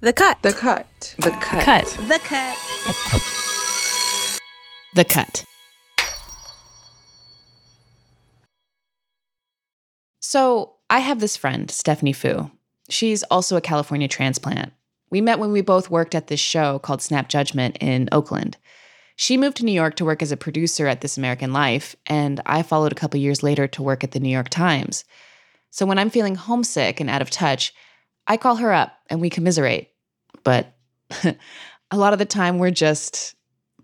The Cut. The Cut. The Cut. Cut. The Cut. The Cut. So I have this friend, Stephanie Foo. She's also a California transplant. We met when we both worked at this show called Snap Judgment in Oakland. She moved to New York to work as a producer at This American Life, and I followed a couple years later to work at the New York Times. So when I'm feeling homesick and out of touch, I call her up and we commiserate. But a lot of the time we're just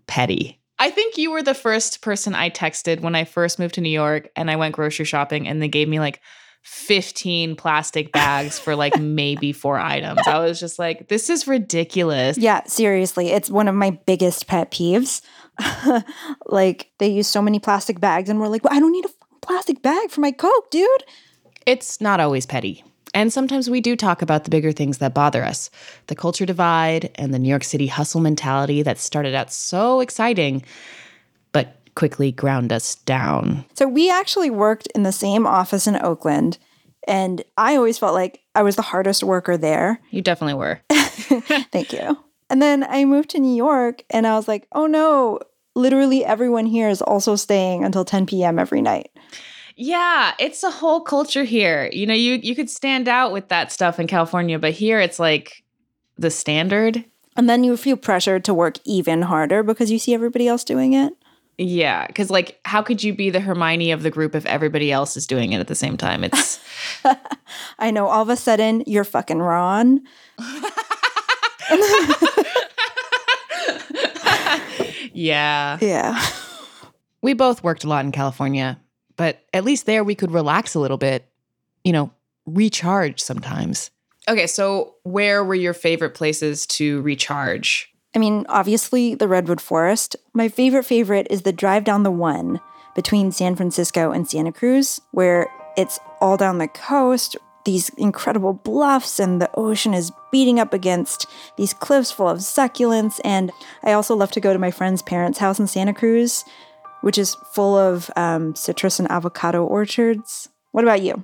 petty. I think you were the first person I texted when I first moved to New York and I went grocery shopping, and they gave me like 15 plastic bags for like maybe 4 items. I was just like, this is ridiculous. Yeah, seriously. It's one of my biggest pet peeves. Like, they use so many plastic bags and we're like, well, I don't need a plastic bag for my Coke, dude. It's not always petty. And sometimes we do talk about the bigger things that bother us. The culture divide and the New York City hustle mentality that started out so exciting, but quickly ground us down. So we actually worked in the same office in Oakland, and I always felt like I was the hardest worker there. You definitely were. Thank you. And then I moved to New York, and I was like, oh no, literally everyone here is also staying until 10 p.m. every night. Yeah, it's a whole culture here. You know, you could stand out with that stuff in California, but here it's like the standard. And then you feel pressured to work even harder because you see everybody else doing it. Yeah, because like, how could you be the Hermione of the group if everybody else is doing it at the same time? It's I know, all of a sudden, you're fucking Ron. Yeah. Yeah. We both worked a lot in California, but at least there we could relax a little bit, you know, recharge sometimes. Okay, so where were your favorite places to recharge? I mean, obviously, the Redwood Forest. My favorite is the drive down the one between San Francisco and Santa Cruz, where it's all down the coast, these incredible bluffs, and the ocean is beating up against these cliffs full of succulents. And I also love to go to my friend's parents' house in Santa Cruz, which is full of citrus and avocado orchards. What about you?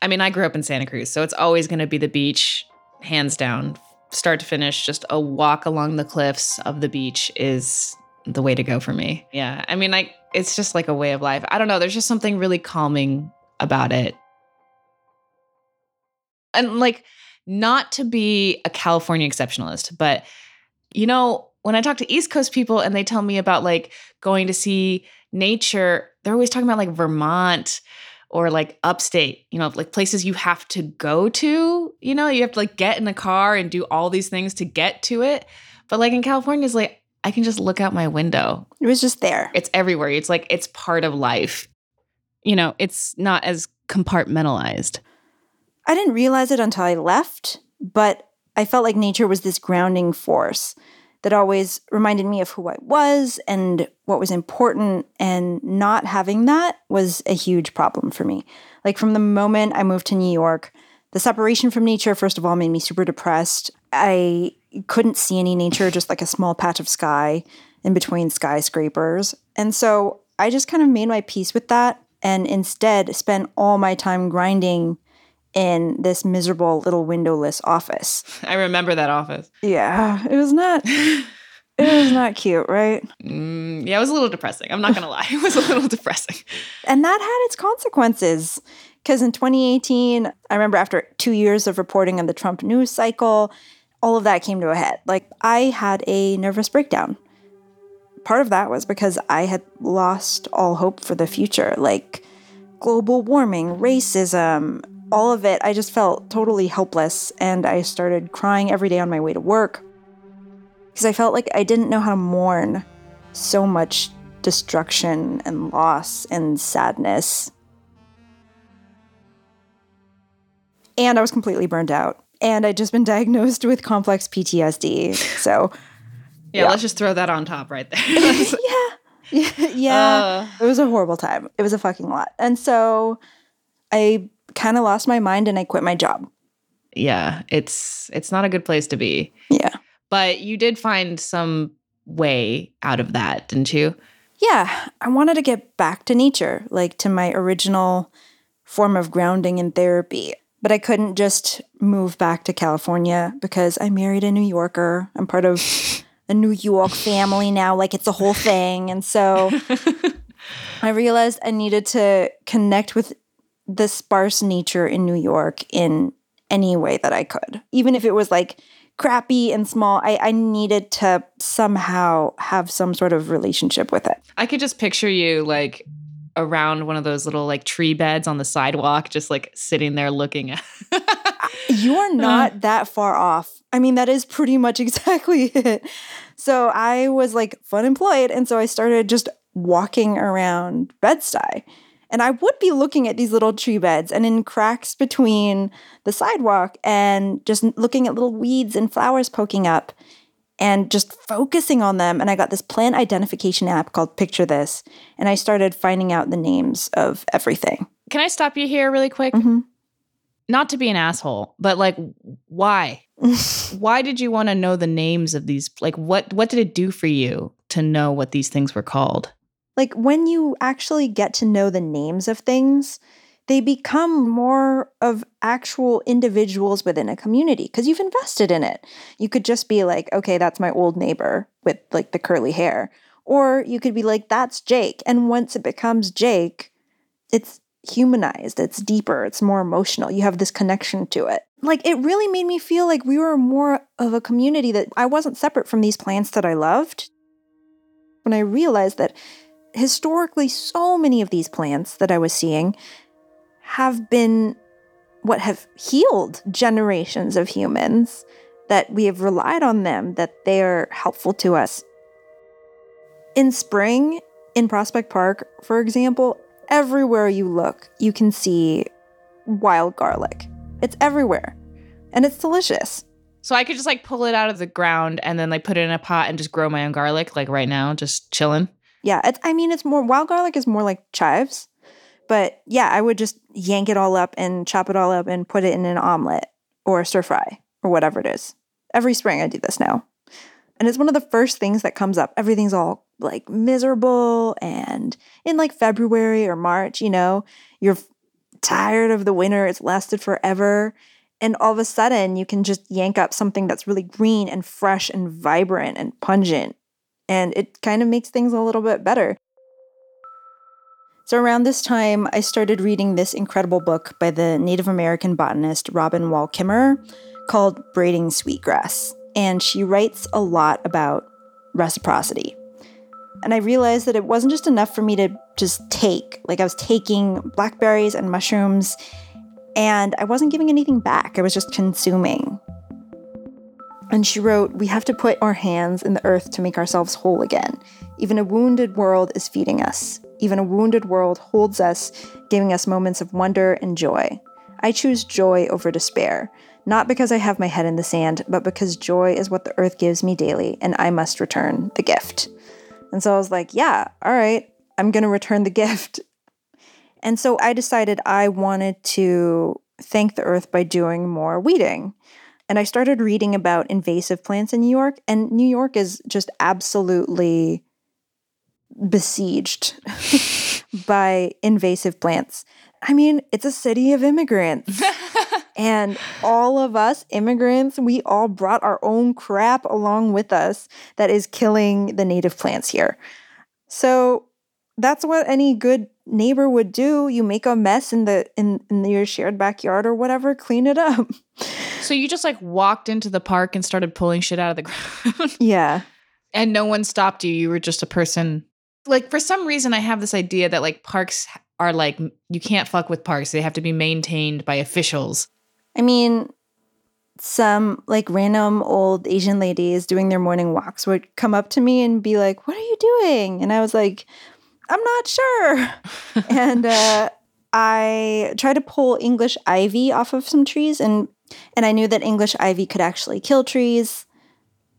I mean, I grew up in Santa Cruz, so it's always going to be the beach, hands down. Start to finish, just a walk along the cliffs of the beach is the way to go for me. Yeah, I mean, like, it's just like a way of life. I don't know, there's just something really calming about it. And like, not to be a California exceptionalist, but, you know, when I talk to East Coast people and they tell me about like going to see nature, they're always talking about like Vermont or like upstate, you know, like places you have to go to, you know, you have to like get in a car and do all these things to get to it. But like in California, it's like, I can just look out my window. It was just there. It's everywhere. It's like, it's part of life. You know, it's not as compartmentalized. I didn't realize it until I left, but I felt like nature was this grounding force that always reminded me of who I was and what was important, and not having that was a huge problem for me. Like, from the moment I moved to New York, the separation from nature, first of all, made me super depressed. I couldn't see any nature, just like a small patch of sky in between skyscrapers. And so I just kind of made my peace with that and instead spent all my time grinding in this miserable little windowless office. I remember that office. Yeah, it was not cute, right? Yeah, it was a little depressing. I'm not going to lie. It was a little depressing. And that had its consequences, because in 2018, I remember after 2 years of reporting on the Trump news cycle, all of that came to a head. Like, I had a nervous breakdown. Part of that was because I had lost all hope for the future, like global warming, racism, all of it, I just felt totally helpless, and I started crying every day on my way to work because I felt like I didn't know how to mourn so much destruction and loss and sadness. And I was completely burned out. And I'd just been diagnosed with complex PTSD. So, yeah, let's just throw that on top right there. It was a horrible time. It was a fucking lot. And so I kind of lost my mind and I quit my job. Yeah, it's not a good place to be. Yeah. But you did find some way out of that, didn't you? Yeah. I wanted to get back to nature, like to my original form of grounding in therapy. But I couldn't just move back to California because I married a New Yorker. I'm part of a New York family now. Like, it's a whole thing. And so I realized I needed to connect with the sparse nature in New York in any way that I could. Even if it was like crappy and small, I needed to somehow have some sort of relationship with it. I could just picture you like around one of those little like tree beds on the sidewalk, just like sitting there looking at. You're not that far off. I mean, that is pretty much exactly it. So I was like fun employed. And so I started just walking around Bed-Stuy. And I would be looking at these little tree beds and in cracks between the sidewalk and just looking at little weeds and flowers poking up and just focusing on them. And I got this plant identification app called Picture This. And I started finding out the names of everything. Can I stop you here really quick? Mm-hmm. Not to be an asshole, but like, why? Why did you want to know the names of these? Like, what did it do for you to know what these things were called? Like, when you actually get to know the names of things, they become more of actual individuals within a community because you've invested in it. You could just be like, okay, that's my old neighbor with like the curly hair. Or you could be like, that's Jake. And once it becomes Jake, it's humanized, it's deeper, it's more emotional. You have this connection to it. Like, it really made me feel like we were more of a community, that I wasn't separate from these plants that I loved. When I realized that historically, so many of these plants that I was seeing have been what have healed generations of humans, that we have relied on them, that they are helpful to us. In spring, in Prospect Park, for example, everywhere you look, you can see wild garlic. It's everywhere, and it's delicious. So I could just like pull it out of the ground and then like put it in a pot and just grow my own garlic, like right now, just chilling. Yeah, it's more, wild garlic is more like chives, but yeah, I would just yank it all up and chop it all up and put it in an omelet or a stir fry or whatever it is. Every spring I do this now. And it's one of the first things that comes up. Everything's all like miserable, and in like February or March, you know, you're tired of the winter, it's lasted forever. And all of a sudden you can just yank up something that's really green and fresh and vibrant and pungent. And it kind of makes things a little bit better. So around this time, I started reading this incredible book by the Native American botanist Robin Wall Kimmerer called Braiding Sweetgrass. And she writes a lot about reciprocity. And I realized that it wasn't just enough for me to just take. Like, I was taking blackberries and mushrooms, and I wasn't giving anything back. I was just consuming. And she wrote, "We have to put our hands in the earth to make ourselves whole again. Even a wounded world is feeding us. Even a wounded world holds us, giving us moments of wonder and joy. I choose joy over despair, not because I have my head in the sand, but because joy is what the earth gives me daily, and I must return the gift." And so I was like, yeah, all right, I'm going to return the gift. And so I decided I wanted to thank the earth by doing more weeding. And I started reading about invasive plants in New York, and New York is just absolutely besieged by invasive plants. I mean, it's a city of immigrants. And all of us immigrants, we all brought our own crap along with us that is killing the native plants here. So that's what any good neighbor would do. You make a mess in your shared backyard or whatever, clean it up. So you just like walked into the park and started pulling shit out of the ground. Yeah. And no one stopped you. You were just a person. Like, for some reason, I have this idea that like parks are like, you can't fuck with parks. They have to be maintained by officials. I mean, some like random old Asian ladies doing their morning walks would come up to me and be like, what are you doing? And I was like, I'm not sure. And I tried to pull English ivy off of some trees, and I knew that English ivy could actually kill trees.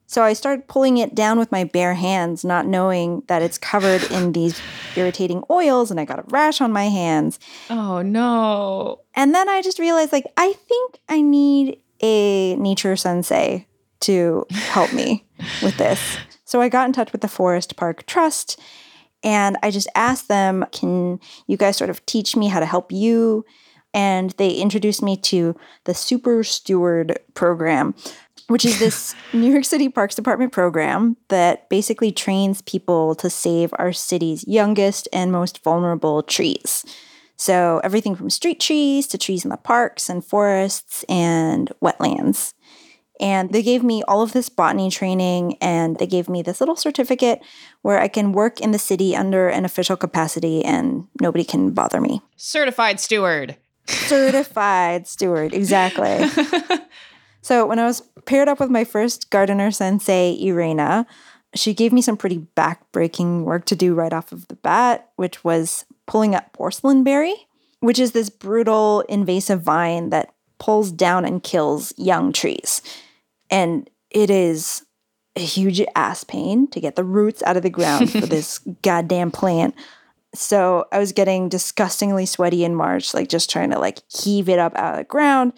So I started pulling it down with my bare hands, not knowing that it's covered in these irritating oils, and I got a rash on my hands. Oh, no. And then I just realized, like, I think I need a nature sensei to help me with this. So I got in touch with the Forest Park Trust, and I just asked them, can you guys sort of teach me how to help you? And they introduced me to the Super Steward Program, which is this New York City Parks Department program that basically trains people to save our city's youngest and most vulnerable trees. So everything from street trees to trees in the parks and forests and wetlands. And they gave me all of this botany training, and they gave me this little certificate where I can work in the city under an official capacity and nobody can bother me. Certified steward. Certified steward, exactly. So when I was paired up with my first gardener sensei, Irena, she gave me some pretty back-breaking work to do right off of the bat, which was pulling up porcelain berry, which is this brutal invasive vine that pulls down and kills young trees. And it is a huge ass pain to get the roots out of the ground for this goddamn plant. So I was getting disgustingly sweaty in March, like just trying to like heave it up out of the ground.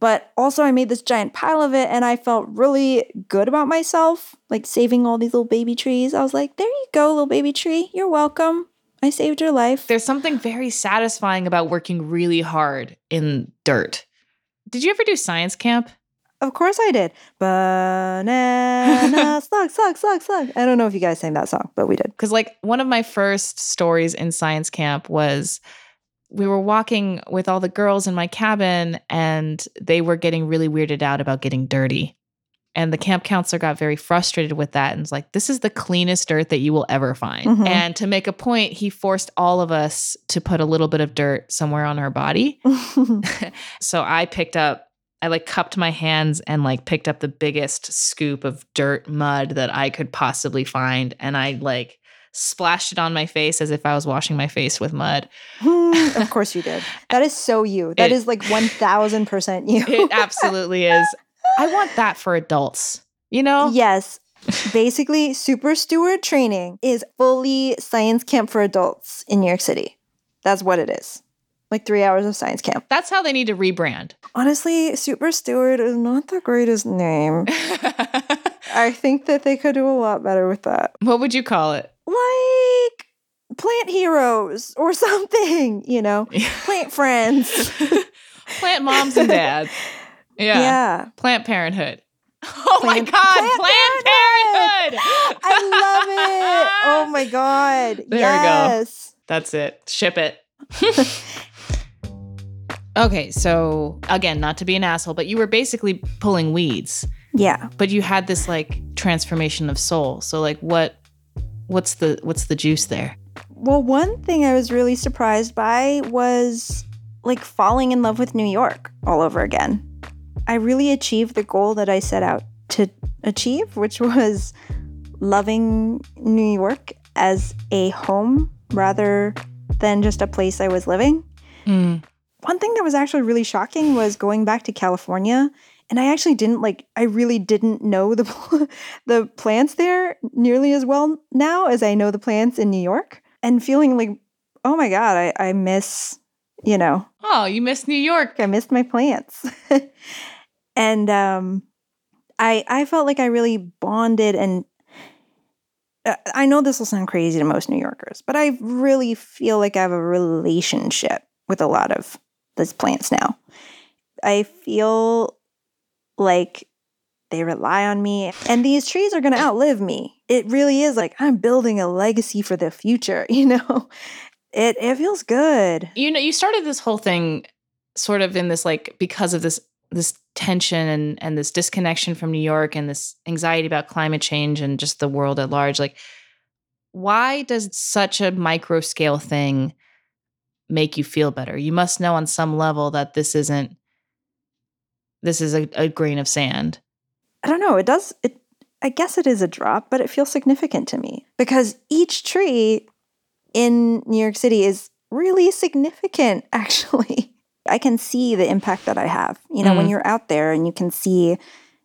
But also I made this giant pile of it, and I felt really good about myself, like saving all these little baby trees. I was like, there you go, little baby tree. You're welcome. I saved your life. There's something very satisfying about working really hard in dirt. Did you ever do science camp? Of course I did. Banana, slug, slug, slug, slug. I don't know if you guys sang that song, but we did. Because like one of my first stories in science camp was, we were walking with all the girls in my cabin, and they were getting really weirded out about getting dirty. And the camp counselor got very frustrated with that and was like, this is the cleanest dirt that you will ever find. Mm-hmm. And to make a point, he forced all of us to put a little bit of dirt somewhere on our body. So I like cupped my hands and like picked up the biggest scoop of dirt mud that I could possibly find. And I like splashed it on my face as if I was washing my face with mud. Of course you did. That is so you. That is like 1,000% you. It absolutely is. I want that for adults, you know? Yes. Basically, Super Steward training is fully science camp for adults in New York City. That's what it is. Like 3 hours of science camp. That's how they need to rebrand. Honestly, Super Steward is not the greatest name. I think that they could do a lot better with that. What would you call it? Like plant heroes or something, you know? Plant friends. Plant moms and dads. Yeah. Plant Parenthood. Oh my God. Plant Parenthood. I love it. Oh my God. There we go. That's it. Ship it. Okay. So again, not to be an asshole, but you were basically pulling weeds. Yeah. But you had this like transformation of soul. So like what's the juice there? Well, one thing I was really surprised by was like falling in love with New York all over again. I really achieved the goal that I set out to achieve, which was loving New York as a home rather than just a place I was living. Mm. One thing that was actually really shocking was going back to California, and I actually didn't know the plants there nearly as well now as I know the plants in New York, and feeling like, oh my God, I miss, you know. Oh, you missed New York. I missed my plants. And I felt like I really bonded, and I know this will sound crazy to most New Yorkers, but I really feel like I have a relationship with a lot of these plants now. I feel like they rely on me, and these trees are going to outlive me. It really is like I'm building a legacy for the future, you know? It feels good. You know, you started this whole thing sort of in this like because of this tension and this disconnection from New York and this anxiety about climate change and just the world at large. Like, why does such a micro scale thing make you feel better. You must know on some level that this is a grain of sand. I don't know. I guess it is a drop, but it feels significant to me because each tree in New York City is really significant, actually. I can see the impact that I have. You know, when you're out there and you can see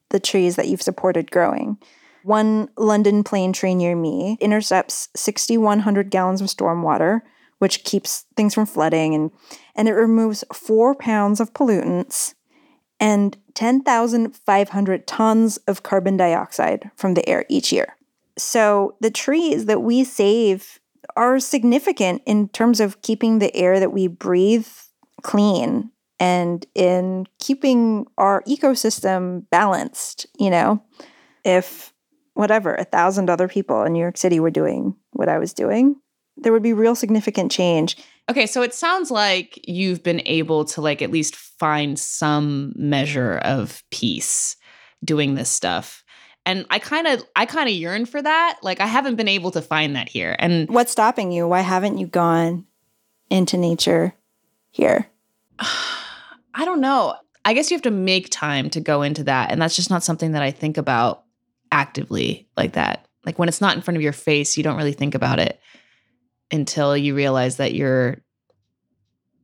the trees that you've supported growing. One London plane tree near me intercepts 6,100 gallons of stormwater, which keeps things from flooding, and it removes 4 pounds of pollutants and 10,500 tons of carbon dioxide from the air each year. So the trees that we save are significant in terms of keeping the air that we breathe clean and in keeping our ecosystem balanced. You know, if whatever, 1,000 other people in New York City were doing what I was doing, there would be real significant change. Okay, so it sounds like you've been able to at least find some measure of peace doing this stuff. And I kind of yearn for that. I haven't been able to find that here. And what's stopping you? Why haven't you gone into nature here? I don't know. I guess you have to make time to go into that. And that's just not something that I think about actively like that. When it's not in front of your face, you don't really think about it until you realize that you're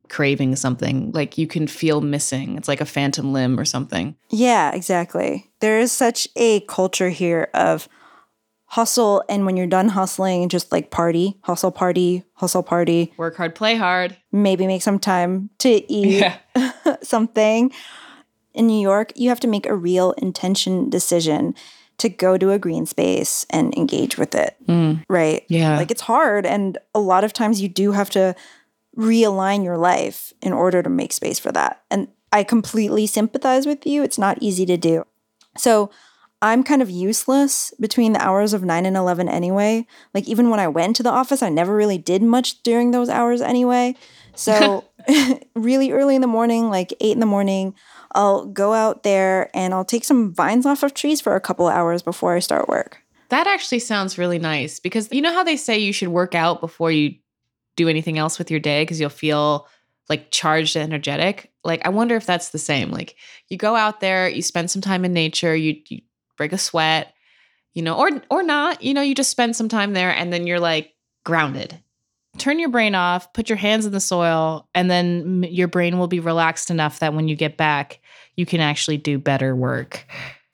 craving something. You can feel missing. It's like a phantom limb or something. Yeah, exactly. There is such a culture here of hustle. And when you're done hustling, just party, hustle, party, hustle, party. Work hard, play hard. Maybe make some time to eat something. In New York, you have to make a real intention decision to go to a green space and engage with it, right? Yeah. It's hard, and a lot of times you do have to realign your life in order to make space for that. And I completely sympathize with you. It's not easy to do. So I'm kind of useless between the hours of 9 and 11 anyway. Even when I went to the office, I never really did much during those hours anyway. So really early in the morning, 8 in the morning, I'll go out there and I'll take some vines off of trees for a couple of hours before I start work. That actually sounds really nice because you know how they say you should work out before you do anything else with your day because you'll feel charged and energetic? I wonder if that's the same. You go out there, you spend some time in nature, you break a sweat, or not, you just spend some time there and then you're grounded. Turn your brain off, put your hands in the soil, and then your brain will be relaxed enough that when you get back, you can actually do better work.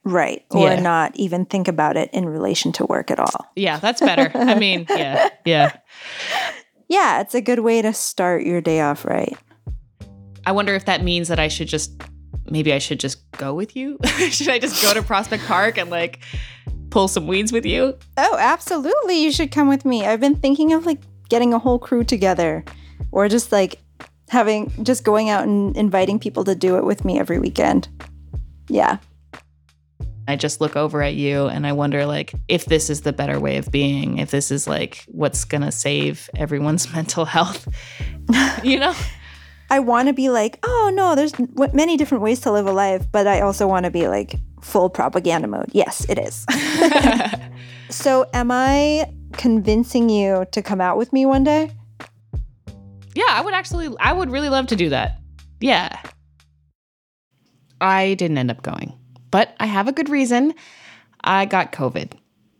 Right. Or not even think about it in relation to work at all. Yeah, that's better. I mean, yeah. Yeah, it's a good way to start your day off right. I wonder if that means that I should just go with you. Should I just go to Prospect Park and pull some weeds with you? Oh, absolutely. You should come with me. I've been thinking of getting a whole crew together or just going out and inviting people to do it with me every weekend. Yeah. I just look over at you and I wonder if this is the better way of being, if this is what's going to save everyone's mental health, I want to be oh no, there's many different ways to live a life, but I also want to be full propaganda mode. Yes, it is. So am I convincing you to come out with me one day? Yeah, I would really love to do that. Yeah. I didn't end up going, but I have a good reason. I got COVID.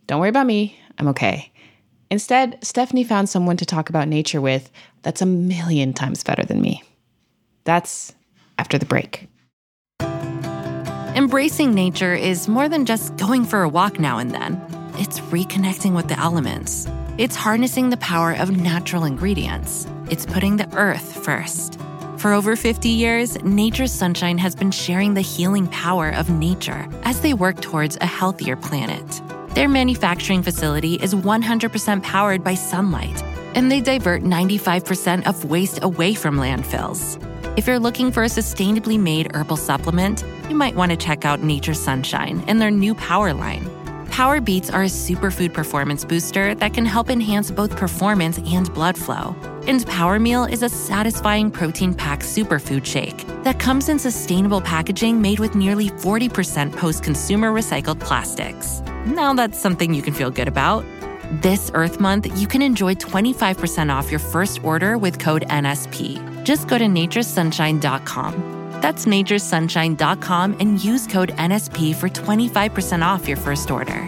Don't worry about me. I'm okay. Instead, Stephanie found someone to talk about nature with that's a million times better than me. That's after the break. Embracing nature is more than just going for a walk now and then. It's reconnecting with the elements. It's harnessing the power of natural ingredients. It's putting the earth first. For over 50 years, Nature Sunshine has been sharing the healing power of nature as they work towards a healthier planet. Their manufacturing facility is 100% powered by sunlight, and they divert 95% of waste away from landfills. If you're looking for a sustainably made herbal supplement, you might want to check out Nature Sunshine and their new Power line. Power Beats are a superfood performance booster that can help enhance both performance and blood flow. And Power Meal is a satisfying protein-packed superfood shake that comes in sustainable packaging made with nearly 40% post-consumer recycled plastics. Now that's something you can feel good about. This Earth Month, you can enjoy 25% off your first order with code NSP. Just go to naturesunshine.com. That's naturesunshine.com and use code NSP for 25% off your first order.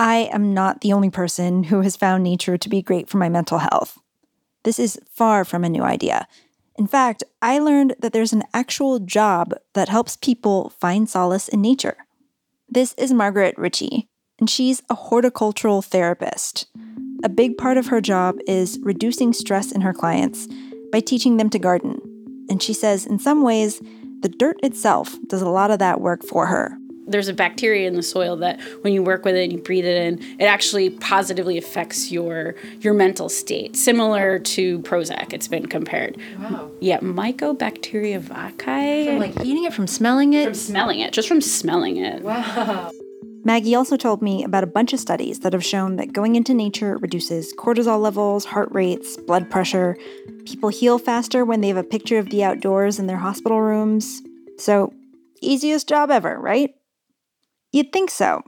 I am not the only person who has found nature to be great for my mental health. This is far from a new idea. In fact, I learned that there's an actual job that helps people find solace in nature. This is Margaret Ritchie, and she's a horticultural therapist. A big part of her job is reducing stress in her clients by teaching them to garden. And she says in some ways, the dirt itself does a lot of that work for her. There's a bacteria in the soil that when you work with it and you breathe it in, it actually positively affects your mental state, similar to Prozac. It's been compared. Wow. Yeah, Mycobacteria vaccae. From like eating it, from smelling it? From smelling it, just from smelling it. Wow. Maggie also told me about a bunch of studies that have shown that going into nature reduces cortisol levels, heart rates, blood pressure. People heal faster when they have a picture of the outdoors in their hospital rooms. So, easiest job ever, right? You'd think so,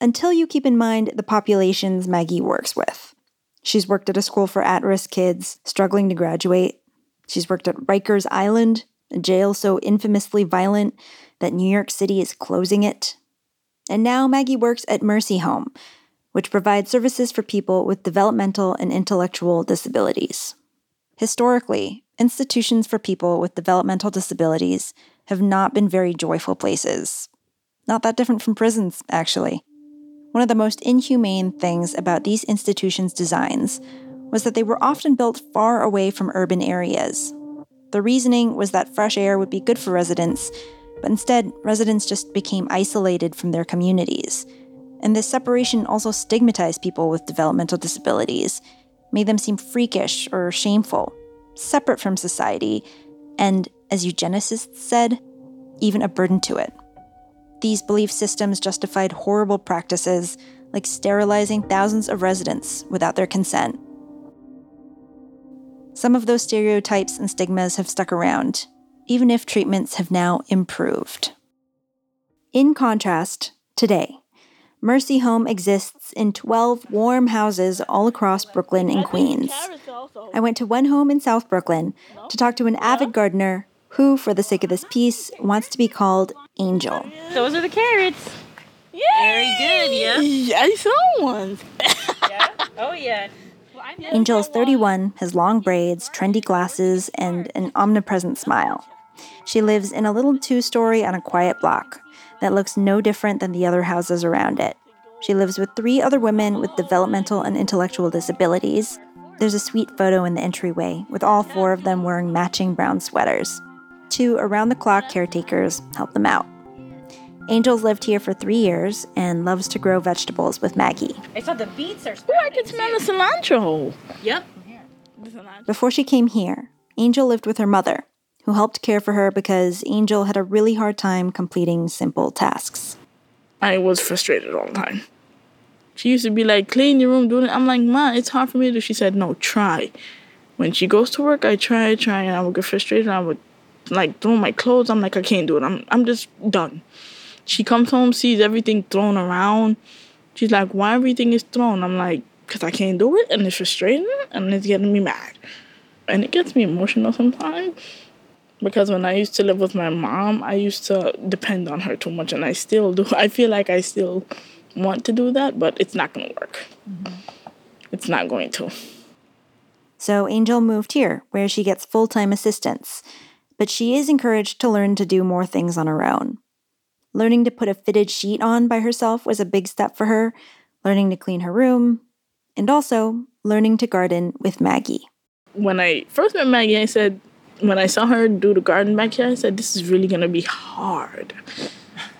until you keep in mind the populations Maggie works with. She's worked at a school for at-risk kids struggling to graduate. She's worked at Rikers Island, a jail so infamously violent that New York City is closing it. And now Maggie works at Mercy Home, which provides services for people with developmental and intellectual disabilities. Historically, institutions for people with developmental disabilities have not been very joyful places. Not that different from prisons, actually. One of the most inhumane things about these institutions' designs was that they were often built far away from urban areas. The reasoning was that fresh air would be good for residents, but instead, residents just became isolated from their communities. And this separation also stigmatized people with developmental disabilities, made them seem freakish or shameful, separate from society, and, as eugenicists said, even a burden to it. These belief systems justified horrible practices like sterilizing thousands of residents without their consent. Some of those stereotypes and stigmas have stuck around, even if treatments have now improved. In contrast, today, Mercy Home exists in 12 warm houses all across Brooklyn and Queens. I went to one home in South Brooklyn to talk to an avid gardener who, for the sake of this piece, wants to be called Angel. Those are the carrots. Yay! Very good, yeah? I saw ones. Yeah? Oh, yeah. Well, Angel is 31, has long braids, trendy glasses, and an omnipresent smile. She lives in a little two-story on a quiet block that looks no different than the other houses around it. She lives with three other women with developmental and intellectual disabilities. There's a sweet photo in the entryway, with all four of them wearing matching brown sweaters. Two around-the-clock caretakers help them out. Angel's lived here for 3 years and loves to grow vegetables with Maggie. I saw the beets are sprouting. Oh, I can smell the cilantro. Yep. Before she came here, Angel lived with her mother, who helped care for her because Angel had a really hard time completing simple tasks. I was frustrated all the time. She used to be like, clean your room, do it. I'm like, Ma, it's hard for me to do. She said, no, try. When she goes to work, I try, and I would get frustrated, and I would throw my clothes. I'm like, I can't do it. I'm just done. She comes home, sees everything thrown around. She's like, why everything is thrown? I'm like, because I can't do it, and it's frustrating, and it's getting me mad. And it gets me emotional sometimes, because when I used to live with my mom, I used to depend on her too much, and I still do. I feel like I still want to do that, but it's not going to work. Mm-hmm. It's not going to. So Angel moved here, where she gets full-time assistance. But she is encouraged to learn to do more things on her own. Learning to put a fitted sheet on by herself was a big step for her, learning to clean her room, and also learning to garden with Maggie. When I first met Maggie, I said, when I saw her do the garden back here, I said, this is really going to be hard.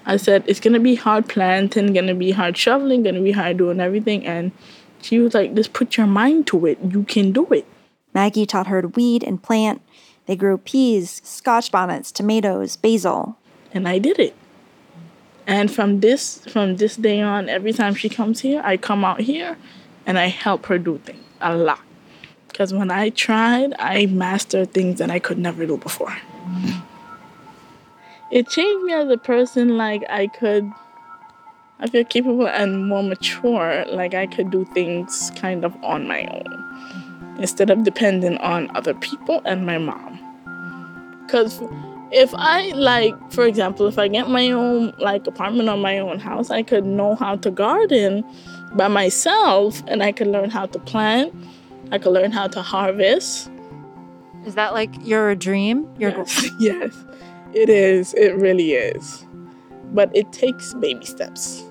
I said, it's going to be hard planting, going to be hard shoveling, going to be hard doing everything. And she was like, just put your mind to it. You can do it. Maggie taught her to weed and plant. They grew peas, scotch bonnets, tomatoes, basil. And I did it. And from this day on, every time she comes here, I come out here and I help her do things a lot. Because when I tried, I mastered things that I could never do before. It changed me as a person. Like, I feel capable and more mature. Like, I could do things kind of on my own instead of depending on other people and my mom. Because if I, like, for example, if I get my own, like, apartment or my own house, I could know how to garden by myself, and I could learn how to plant. I could learn how to harvest. Is that, like, your dream? Your goal? Yes. It is. It really is. But it takes baby steps.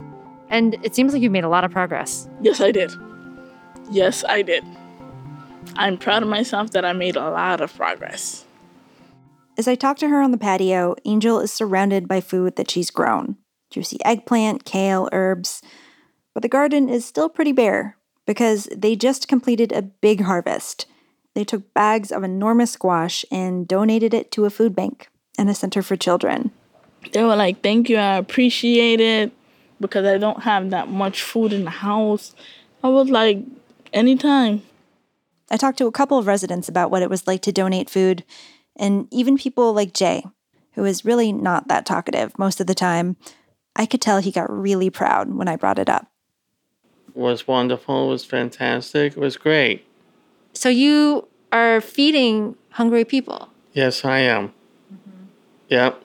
And it seems like you've made a lot of progress. Yes, I did. I'm proud of myself that I made a lot of progress. As I talk to her on the patio, Angel is surrounded by food that she's grown. Juicy eggplant, kale, herbs. But the garden is still pretty bare because they just completed a big harvest. They took bags of enormous squash and donated it to a food bank and a center for children. They were like, thank you, I appreciate it, because I don't have that much food in the house. I was like, anytime. I talked to a couple of residents about what it was like to donate food, and even people like Jay, who is really not that talkative most of the time. I could tell he got really proud when I brought it up. It was wonderful, it was fantastic, it was great. So you are feeding hungry people? Yes, I am. Yep.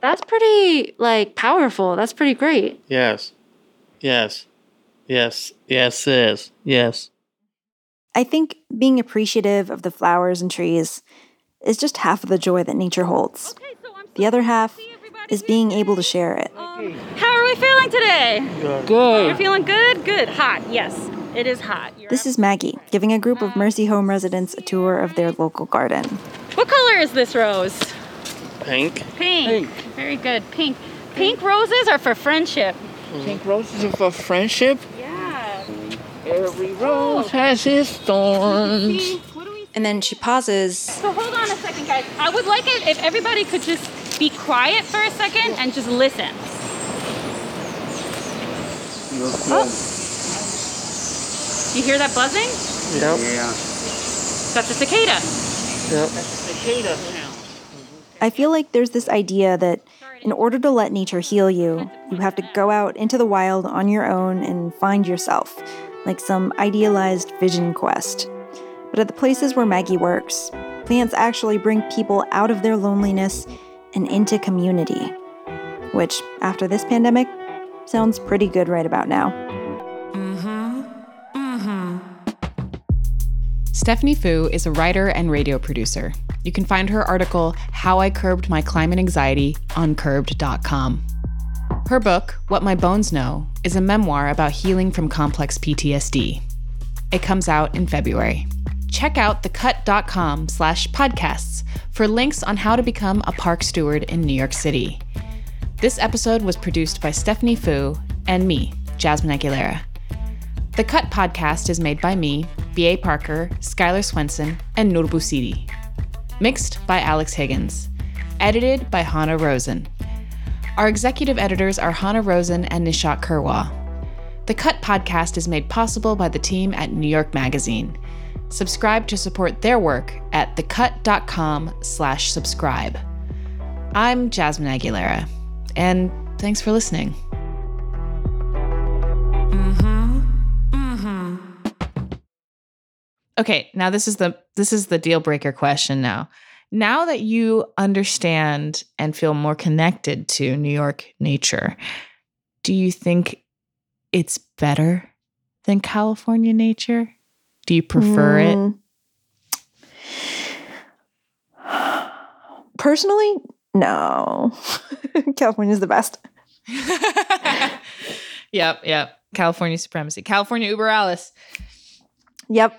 That's pretty, like, powerful. That's pretty great. Yes. I think being appreciative of the flowers and trees is just half of the joy that nature holds. Okay, so the other half is being able to share it. How are we feeling today? Good. You're feeling good? Good. Hot. Yes, it is hot. This is Maggie giving a group of Mercy Home residents a tour of their local garden. What color is this rose? Pink. Very good. Pink. Pink roses are for friendship. Pink roses are for friendship? Yeah. Every rose has its thorns. And then she pauses. So hold on a second, guys. I would like it if everybody could just be quiet for a second and just listen. Oh. You hear that buzzing? Yep. Yeah. That's a cicada. Yep. That's a cicada now. I feel like there's this idea that in order to let nature heal you, you have to go out into the wild on your own and find yourself, like some idealized vision quest. But at the places where Maggie works, plants actually bring people out of their loneliness and into community, which, after this pandemic, sounds pretty good right about now. Stephanie Foo is a writer and radio producer. You can find her article, How I Curbed My Climate Anxiety, on curbed.com. Her book, What My Bones Know, is a memoir about healing from complex PTSD. It comes out in February. Check out thecut.com/podcasts for links on how to become a park steward in New York City. This episode was produced by Stephanie Foo and me, Jasmine Aguilera. The Cut podcast is made by me, B.A. Parker, Skylar Swenson, and Nurbusidi. Mixed by Alex Higgins. Edited by Hannah Rosen. Our executive editors are Hannah Rosen and Nishat Kirwa. The Cut podcast is made possible by the team at New York Magazine. Subscribe to support their work at thecut.com/subscribe. I'm Jasmine Aguilera, and thanks for listening. Okay, now this is the deal breaker question now. Now that you understand and feel more connected to New York nature, do you think it's better than California nature? Do you prefer it? Personally, no. California's the best. Yep. California supremacy. California uber alles. Yep.